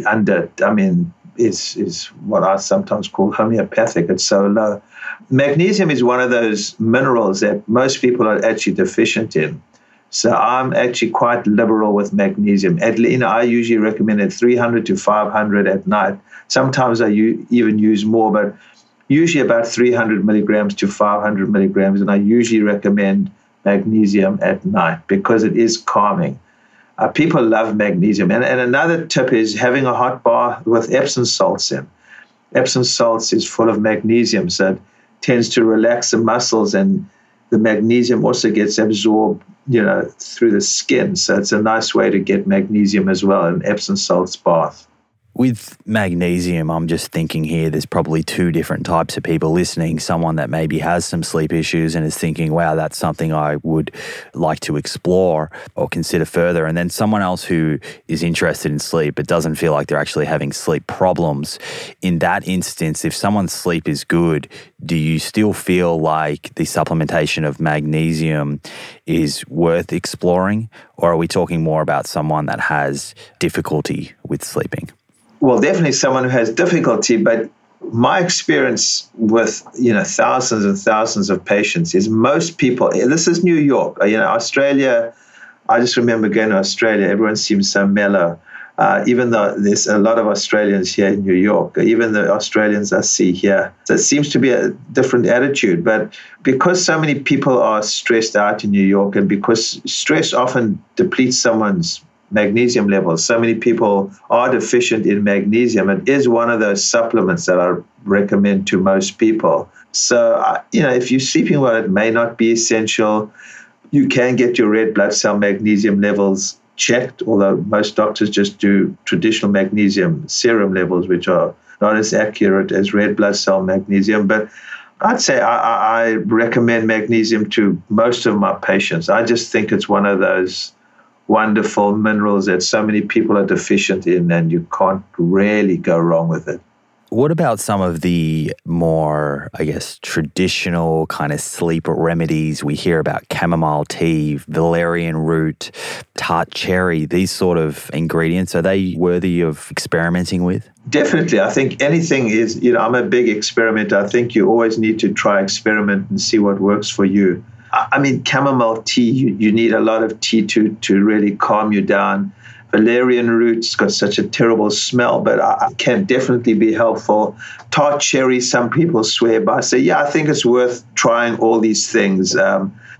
is what I sometimes call homeopathic. It's so low. Magnesium is one of those minerals that most people are actually deficient in. So I'm actually quite liberal with magnesium. I usually recommend it 300 to 500 at night. Sometimes I even use more, but usually about 300 milligrams to 500 milligrams. And I usually recommend magnesium at night because it is calming. People love magnesium. And another tip is having a hot bath with Epsom salts in. Epsom salts is full of magnesium, so it tends to relax the muscles, and the magnesium also gets absorbed, you know, through the skin. So it's a nice way to get magnesium as well, an Epsom salts bath. With magnesium, I'm just thinking here, there's probably two different types of people listening. Someone that maybe has some sleep issues and is thinking, wow, that's something I would like to explore or consider further. And then someone else who is interested in sleep but doesn't feel like they're actually having sleep problems. In that instance, if someone's sleep is good, do you still feel like the supplementation of magnesium is worth exploring? Or are we talking more about someone that has difficulty with sleeping? Well, definitely someone who has difficulty, but my experience with, you know, thousands and thousands of patients is most people, this is New York, you know, Australia, I just remember going to Australia, everyone seems so mellow, even though there's a lot of Australians here in New York, even the Australians I see here. There seems to be a different attitude, but because so many people are stressed out in New York and because stress often depletes someone's magnesium levels. So many people are deficient in magnesium. It is one of those supplements that I recommend to most people. So, you know, if you're sleeping well, it may not be essential. You can get your red blood cell magnesium levels checked, although most doctors just do traditional magnesium serum levels, which are not as accurate as red blood cell magnesium. But I'd say I recommend magnesium to most of my patients. I just think it's one of those wonderful minerals that so many people are deficient in, and you can't really go wrong with it. What about some of the more, I guess, traditional kind of sleep remedies? We hear about chamomile tea, valerian root, tart cherry, these sort of ingredients. Are they worthy of experimenting with? Definitely. I think anything is, I'm a big experimenter. I think you always need to try experiment and see what works for you. I mean, chamomile tea, you need a lot of tea to really calm you down. Valerian root's got such a terrible smell, but it can definitely be helpful. Tart cherry, some people swear by. So yeah, I think it's worth trying all these things.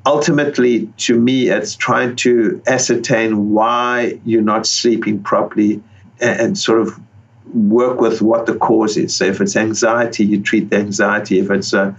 Ultimately, to me, it's trying to ascertain why you're not sleeping properly and sort of work with what the cause is. So if it's anxiety, you treat the anxiety. If it's a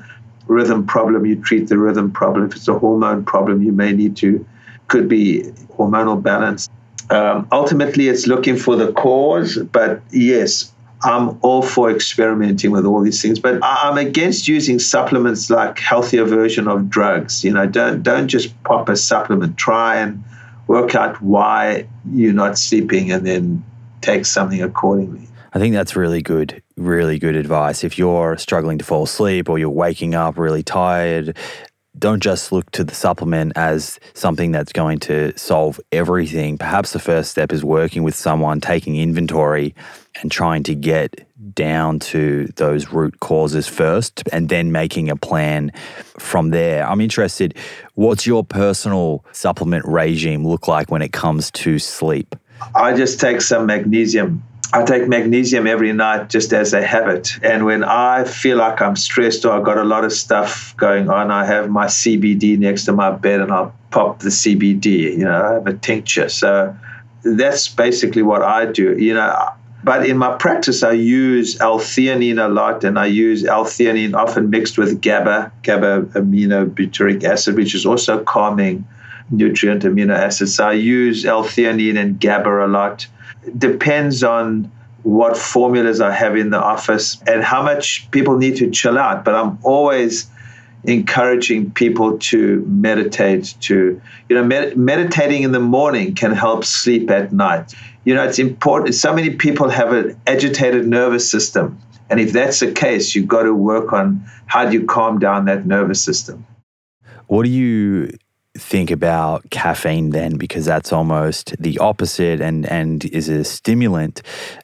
rhythm problem, you treat the rhythm problem. If it's a hormone problem, you may need to, could be hormonal balance. Ultimately, it's looking for the cause, but yes, I'm all for experimenting with all these things. But I'm against using supplements like healthier version of drugs. Don't just pop a supplement. Try and work out why you're not sleeping and then take something accordingly. I think that's really good advice. If you're struggling to fall asleep or you're waking up really tired, don't just look to the supplement as something that's going to solve everything. Perhaps the first step is working with someone, taking inventory and trying to get down to those root causes first and then making a plan from there. I'm interested, what's your personal supplement regime look like when it comes to sleep? I just take some magnesium. I take magnesium every night just as a habit. And when I feel like I'm stressed or I've got a lot of stuff going on, I have my CBD next to my bed and I'll pop the CBD. I have a tincture. So that's basically what I do. But in my practice, I use L-theanine a lot, and I use L-theanine often mixed with GABA aminobutyric acid, which is also a calming nutrient amino acid. So I use L-theanine and GABA a lot. Depends on what formulas I have in the office and how much people need to chill out. But I'm always encouraging people to meditate. Meditating in the morning can help sleep at night. It's important. So many people have an agitated nervous system. And if that's the case, you've got to work on how do you calm down that nervous system. What do you think about caffeine then, because that's almost the opposite and is a stimulant.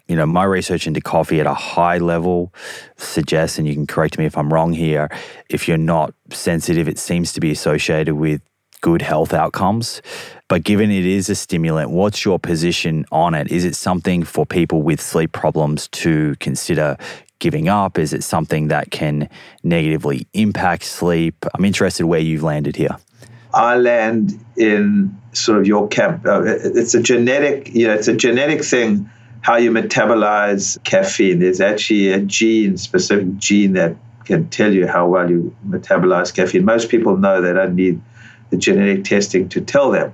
My research into coffee at a high level suggests, and you can correct me if I'm wrong here, if you're not sensitive, it seems to be associated with good health outcomes. But given it is a stimulant, what's your position on it? Is it something for people with sleep problems to consider giving up? Is it something that can negatively impact sleep? I'm interested where you've landed here. I land in sort of your camp. It's a genetic, it's a genetic thing how you metabolize caffeine. There's actually a specific gene that can tell you how well you metabolize caffeine. Most people know they don't need the genetic testing to tell them.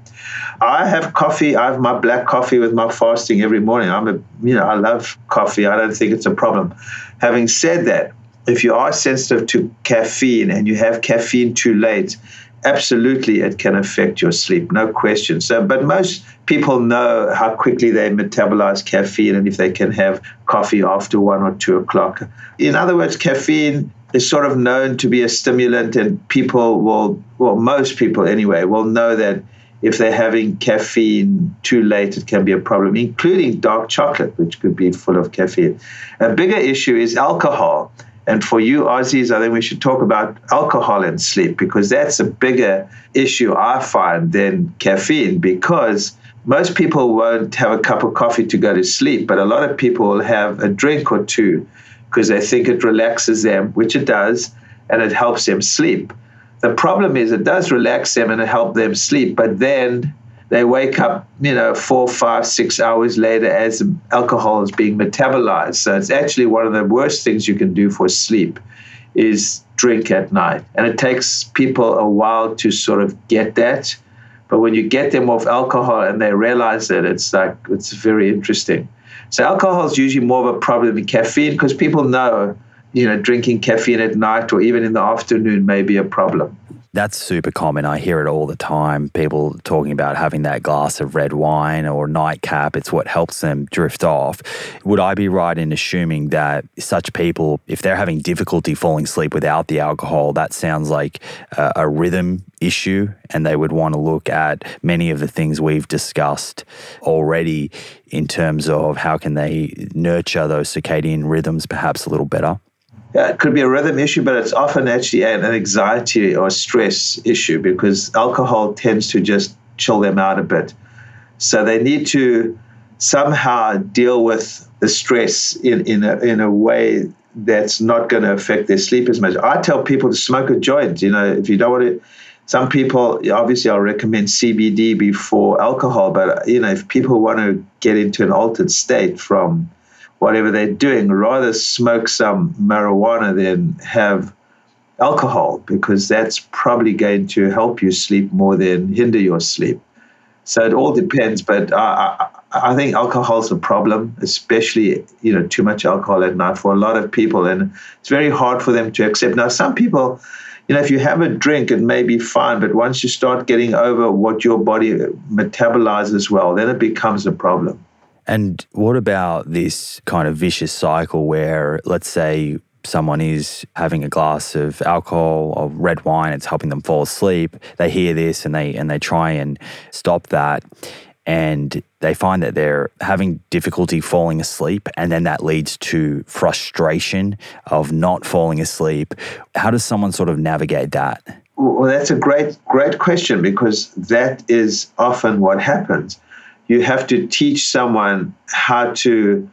I have coffee. I have my black coffee with my fasting every morning. I love coffee. I don't think it's a problem. Having said that, if you are sensitive to caffeine and you have caffeine too late, absolutely, it can affect your sleep, no question. So, but most people know how quickly they metabolize caffeine and if they can have coffee after 1 or 2 o'clock. In other words, caffeine is sort of known to be a stimulant, and people most people anyway, will know that if they're having caffeine too late, it can be a problem, including dark chocolate, which could be full of caffeine. A bigger issue is alcohol. And for you Aussies, I think we should talk about alcohol and sleep, because that's a bigger issue, I find, than caffeine, because most people won't have a cup of coffee to go to sleep, but a lot of people will have a drink or two because they think it relaxes them, which it does, and it helps them sleep. The problem is it does relax them and it helps them sleep, but then they wake up, 4, 5, 6 hours later as alcohol is being metabolized. So it's actually one of the worst things you can do for sleep is drink at night. And it takes people a while to sort of get that. But when you get them off alcohol and they realize that, it's very interesting. So alcohol is usually more of a problem than caffeine, because people know, drinking caffeine at night or even in the afternoon may be a problem. That's super common. I hear it all the time. People talking about having that glass of red wine or nightcap. It's what helps them drift off. Would I be right in assuming that such people, if they're having difficulty falling asleep without the alcohol, that sounds like a rhythm issue, and they would want to look at many of the things we've discussed already in terms of how can they nurture those circadian rhythms perhaps a little better? Yeah, it could be a rhythm issue, but it's often actually an anxiety or stress issue because alcohol tends to just chill them out a bit. So they need to somehow deal with the stress in a way that's not going to affect their sleep as much. I tell people to smoke a joint. You know, if you don't want to, some people, obviously I'll recommend CBD before alcohol, but, you know, if people want to get into an altered state from whatever they're doing, rather smoke some marijuana than have alcohol, because that's probably going to help you sleep more than hinder your sleep. So it all depends, but I think alcohol's a problem, especially, you know, too much alcohol at night for a lot of people, and it's very hard for them to accept. Now, some people, you know, if you have a drink, it may be fine, but once you start getting over what your body metabolizes well, then it becomes a problem. And what about this kind of vicious cycle where, let's say, someone is having a glass of alcohol or red wine, it's helping them fall asleep. They hear this and they try and stop that, and they find that they're having difficulty falling asleep, and then that leads to frustration of not falling asleep. How does someone sort of navigate that? Well, that's a great question, because that is often what happens. You have to teach someone how to,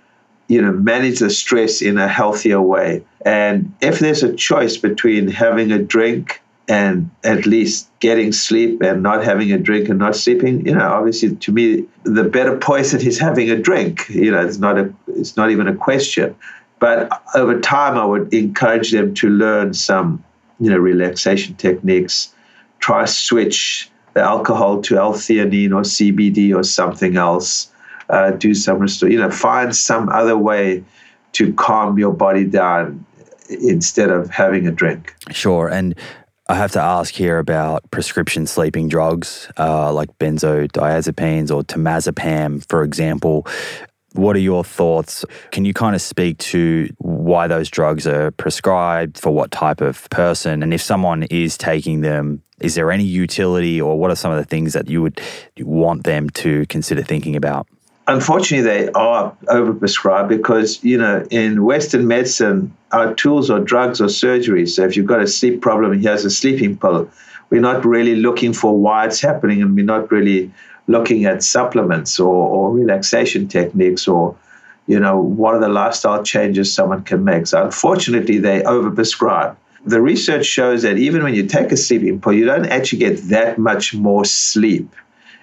you know, manage the stress in a healthier way. And if there's a choice between having a drink and at least getting sleep and not having a drink and not sleeping, you know, obviously to me, the better poison is having a drink. You know, it's not even a question. But over time, I would encourage them to learn some, you know, relaxation techniques, try switch the alcohol to L-theanine or CBD or something else, do some restore, you know, find some other way to calm your body down instead of having a drink. Sure. And I have to ask here about prescription sleeping drugs like benzodiazepines or temazepam, for example. What are your thoughts? Can you kind of speak to why those drugs are prescribed, for what type of person? And if someone is taking them, is there any utility, or what are some of the things that you would want them to consider thinking about? Unfortunately, they are overprescribed because, you know, in Western medicine, our tools are drugs or surgery. So if you've got a sleep problem, here's a sleeping pill. We're not really looking for why it's happening, and we're not really looking at supplements or relaxation techniques or, you know, what are the lifestyle changes someone can make. So unfortunately, they overprescribe. The research shows that even when you take a sleeping pill, you don't actually get that much more sleep.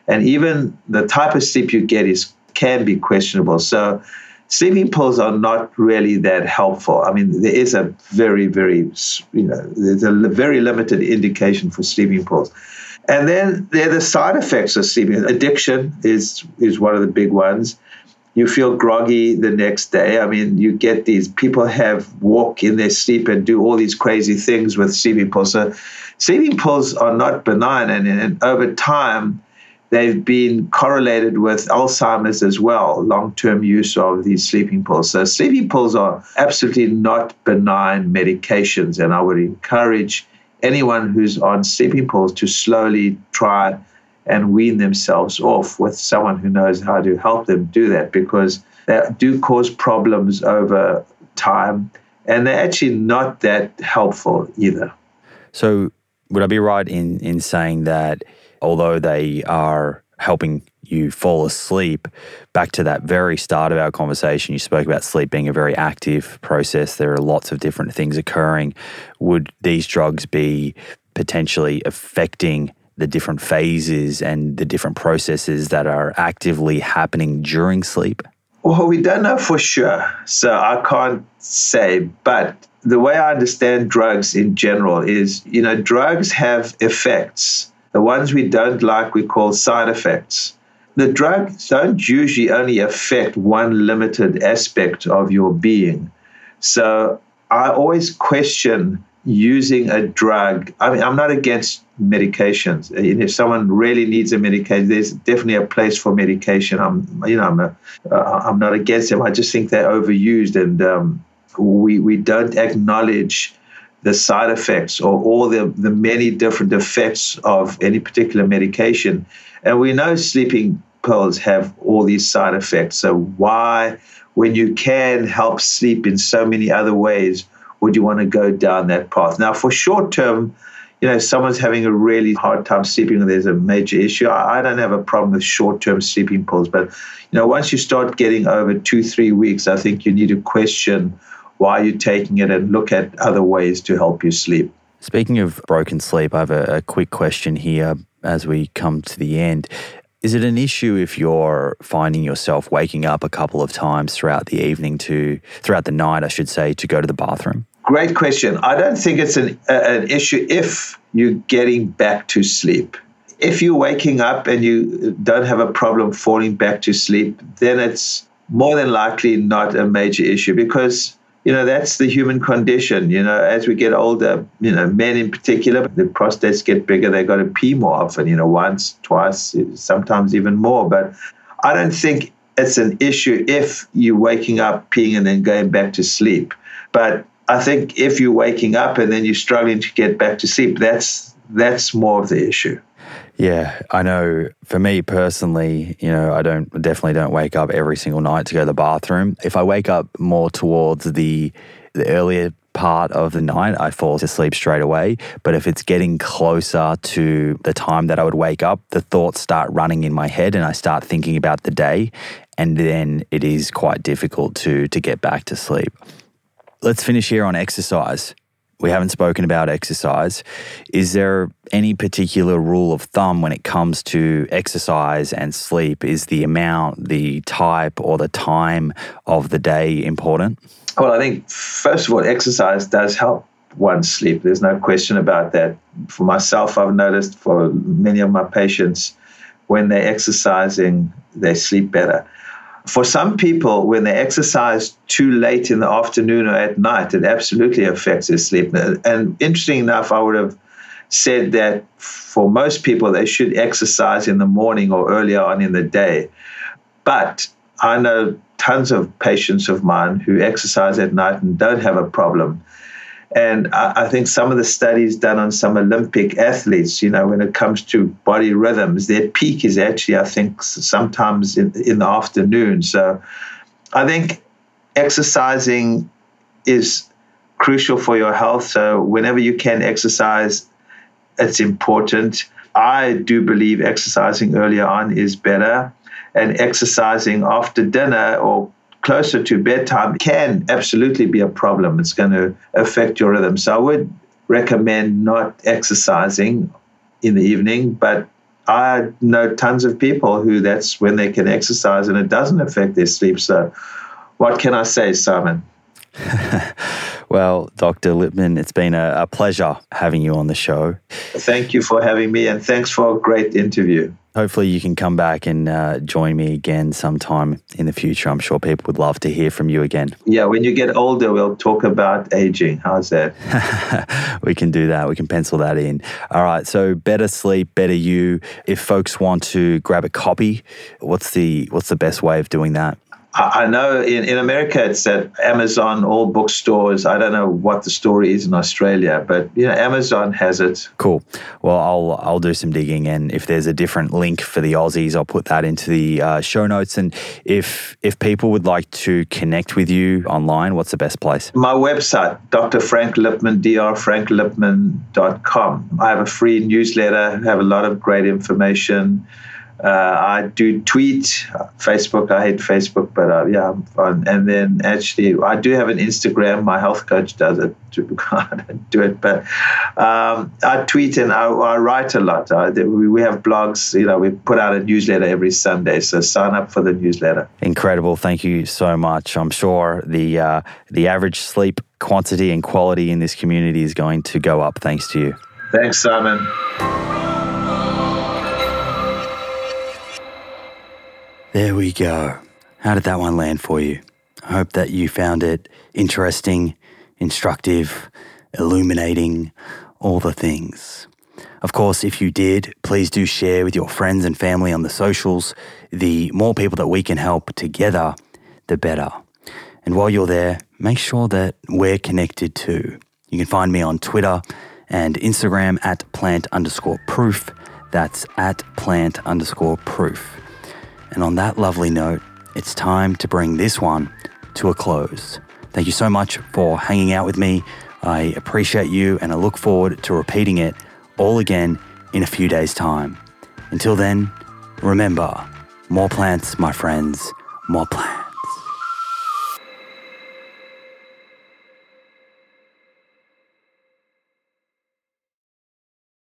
And even the type of sleep you get can be questionable. So sleeping pills are not really that helpful. I mean, there is a very, very, you know, there's a very limited indication for sleeping pills. And then there are the side effects of sleeping. Addiction is one of the big ones. You feel groggy the next day. I mean, you get these people walk in their sleep and do all these crazy things with sleeping pills. So sleeping pills are not benign, and over time, they've been correlated with Alzheimer's as well, long-term use of these sleeping pills. So sleeping pills are absolutely not benign medications, and I would encourage anyone who's on sleeping pills to slowly try and wean themselves off with someone who knows how to help them do that, because they do cause problems over time, and they're actually not that helpful either. So would I be right in saying that although they are helping you fall asleep, back to that very start of our conversation, you spoke about sleep being a very active process. There are lots of different things occurring. Would these drugs be potentially affecting the different phases and the different processes that are actively happening during sleep? Well, we don't know for sure, so I can't say. But the way I understand drugs in general is, you know, drugs have effects. The ones we don't like, we call side effects. The drugs don't usually only affect one limited aspect of your being. So I always question using a drug. I mean, I'm not against medications. If someone really needs a medication, there's definitely a place for medication. I'm not against them. I just think they're overused, and we don't acknowledge the side effects or all the many different effects of any particular medication. And we know sleeping pills have all these side effects. So why, when you can help sleep in so many other ways, would you want to go down that path? Now, for short term, if someone's having a really hard time sleeping and there's a major issue, I don't have a problem with short-term sleeping pills. But, once you start getting over 2-3 weeks, I think you need to question why you're taking it and look at other ways to help you sleep. Speaking of broken sleep, I have a quick question here as we come to the end. Is it an issue if you're finding yourself waking up a couple of times throughout the night, to go to the bathroom? Great question. I don't think it's an issue if you're getting back to sleep. If you're waking up and you don't have a problem falling back to sleep, then it's more than likely not a major issue because, that's the human condition. As we get older, men in particular, the prostates get bigger. They got to pee more often, once, twice, sometimes even more. But I don't think it's an issue if you're waking up, peeing, and then going back to sleep. But I think if you're waking up and then you're struggling to get back to sleep, that's more of the issue. Yeah, I know for me personally, I definitely don't wake up every single night to go to the bathroom. If I wake up more towards the earlier part of the night, I fall to sleep straight away. But if it's getting closer to the time that I would wake up, the thoughts start running in my head and I start thinking about the day. And then it is quite difficult to get back to sleep. Let's finish here on exercise. We haven't spoken about exercise. Is there any particular rule of thumb when it comes to exercise and sleep? Is the amount, the type, or the time of the day important? Well, I think, first of all, exercise does help one sleep. There's no question about that. For myself, I've noticed for many of my patients, when they're exercising, they sleep better. For some people, when they exercise too late in the afternoon or at night, it absolutely affects their sleep. And interesting enough, I would have said that for most people, they should exercise in the morning or earlier on in the day. But I know tons of patients of mine who exercise at night and don't have a problem. And I think some of the studies done on some Olympic athletes, when it comes to body rhythms, their peak is actually, I think, sometimes in the afternoon. So I think exercising is crucial for your health. So whenever you can exercise, it's important. I do believe exercising earlier on is better, and exercising after dinner or closer to bedtime can absolutely be a problem. It's going to affect your rhythm. So I would recommend not exercising in the evening, but I know tons of people who that's when they can exercise and it doesn't affect their sleep. So what can I say, Simon? Well, Dr. Lipman, it's been a pleasure having you on the show. Thank you for having me, and thanks for a great interview. Hopefully you can come back and join me again sometime in the future. I'm sure people would love to hear from you again. Yeah, when you get older, we'll talk about aging. How's that? We can do that. We can pencil that in. All right, so Better Sleep, Better You. If folks want to grab a copy, what's the best way of doing that? I know in America it's at Amazon, all bookstores. I don't know what the story is in Australia, but Amazon has it. Cool. Well, I'll do some digging, and if there's a different link for the Aussies, I'll put that into the show notes. And if people would like to connect with you online, what's the best place? My website, Dr. Frank Lipman, drfranklipman.com. I have a free newsletter. I have a lot of great information. I do tweet, Facebook. I hate Facebook, but I'm fun. And then actually, I do have an Instagram. My health coach does it. I don't do it, but I tweet and I write a lot. We have blogs. We put out a newsletter every Sunday, so sign up for the newsletter. Incredible. Thank you so much. I'm sure the average sleep quantity and quality in this community is going to go up thanks to you. Thanks, Simon. There we go. How did that one land for you? I hope that you found it interesting, instructive, illuminating, all the things. Of course, if you did, please do share with your friends and family on the socials. The more people that we can help together, the better. And while you're there, make sure that we're connected too. You can find me on Twitter and Instagram at plant_proof. That's at plant_proof. And on that lovely note, it's time to bring this one to a close. Thank you so much for hanging out with me. I appreciate you, and I look forward to repeating it all again in a few days' time. Until then, remember, more plants, my friends, more plants.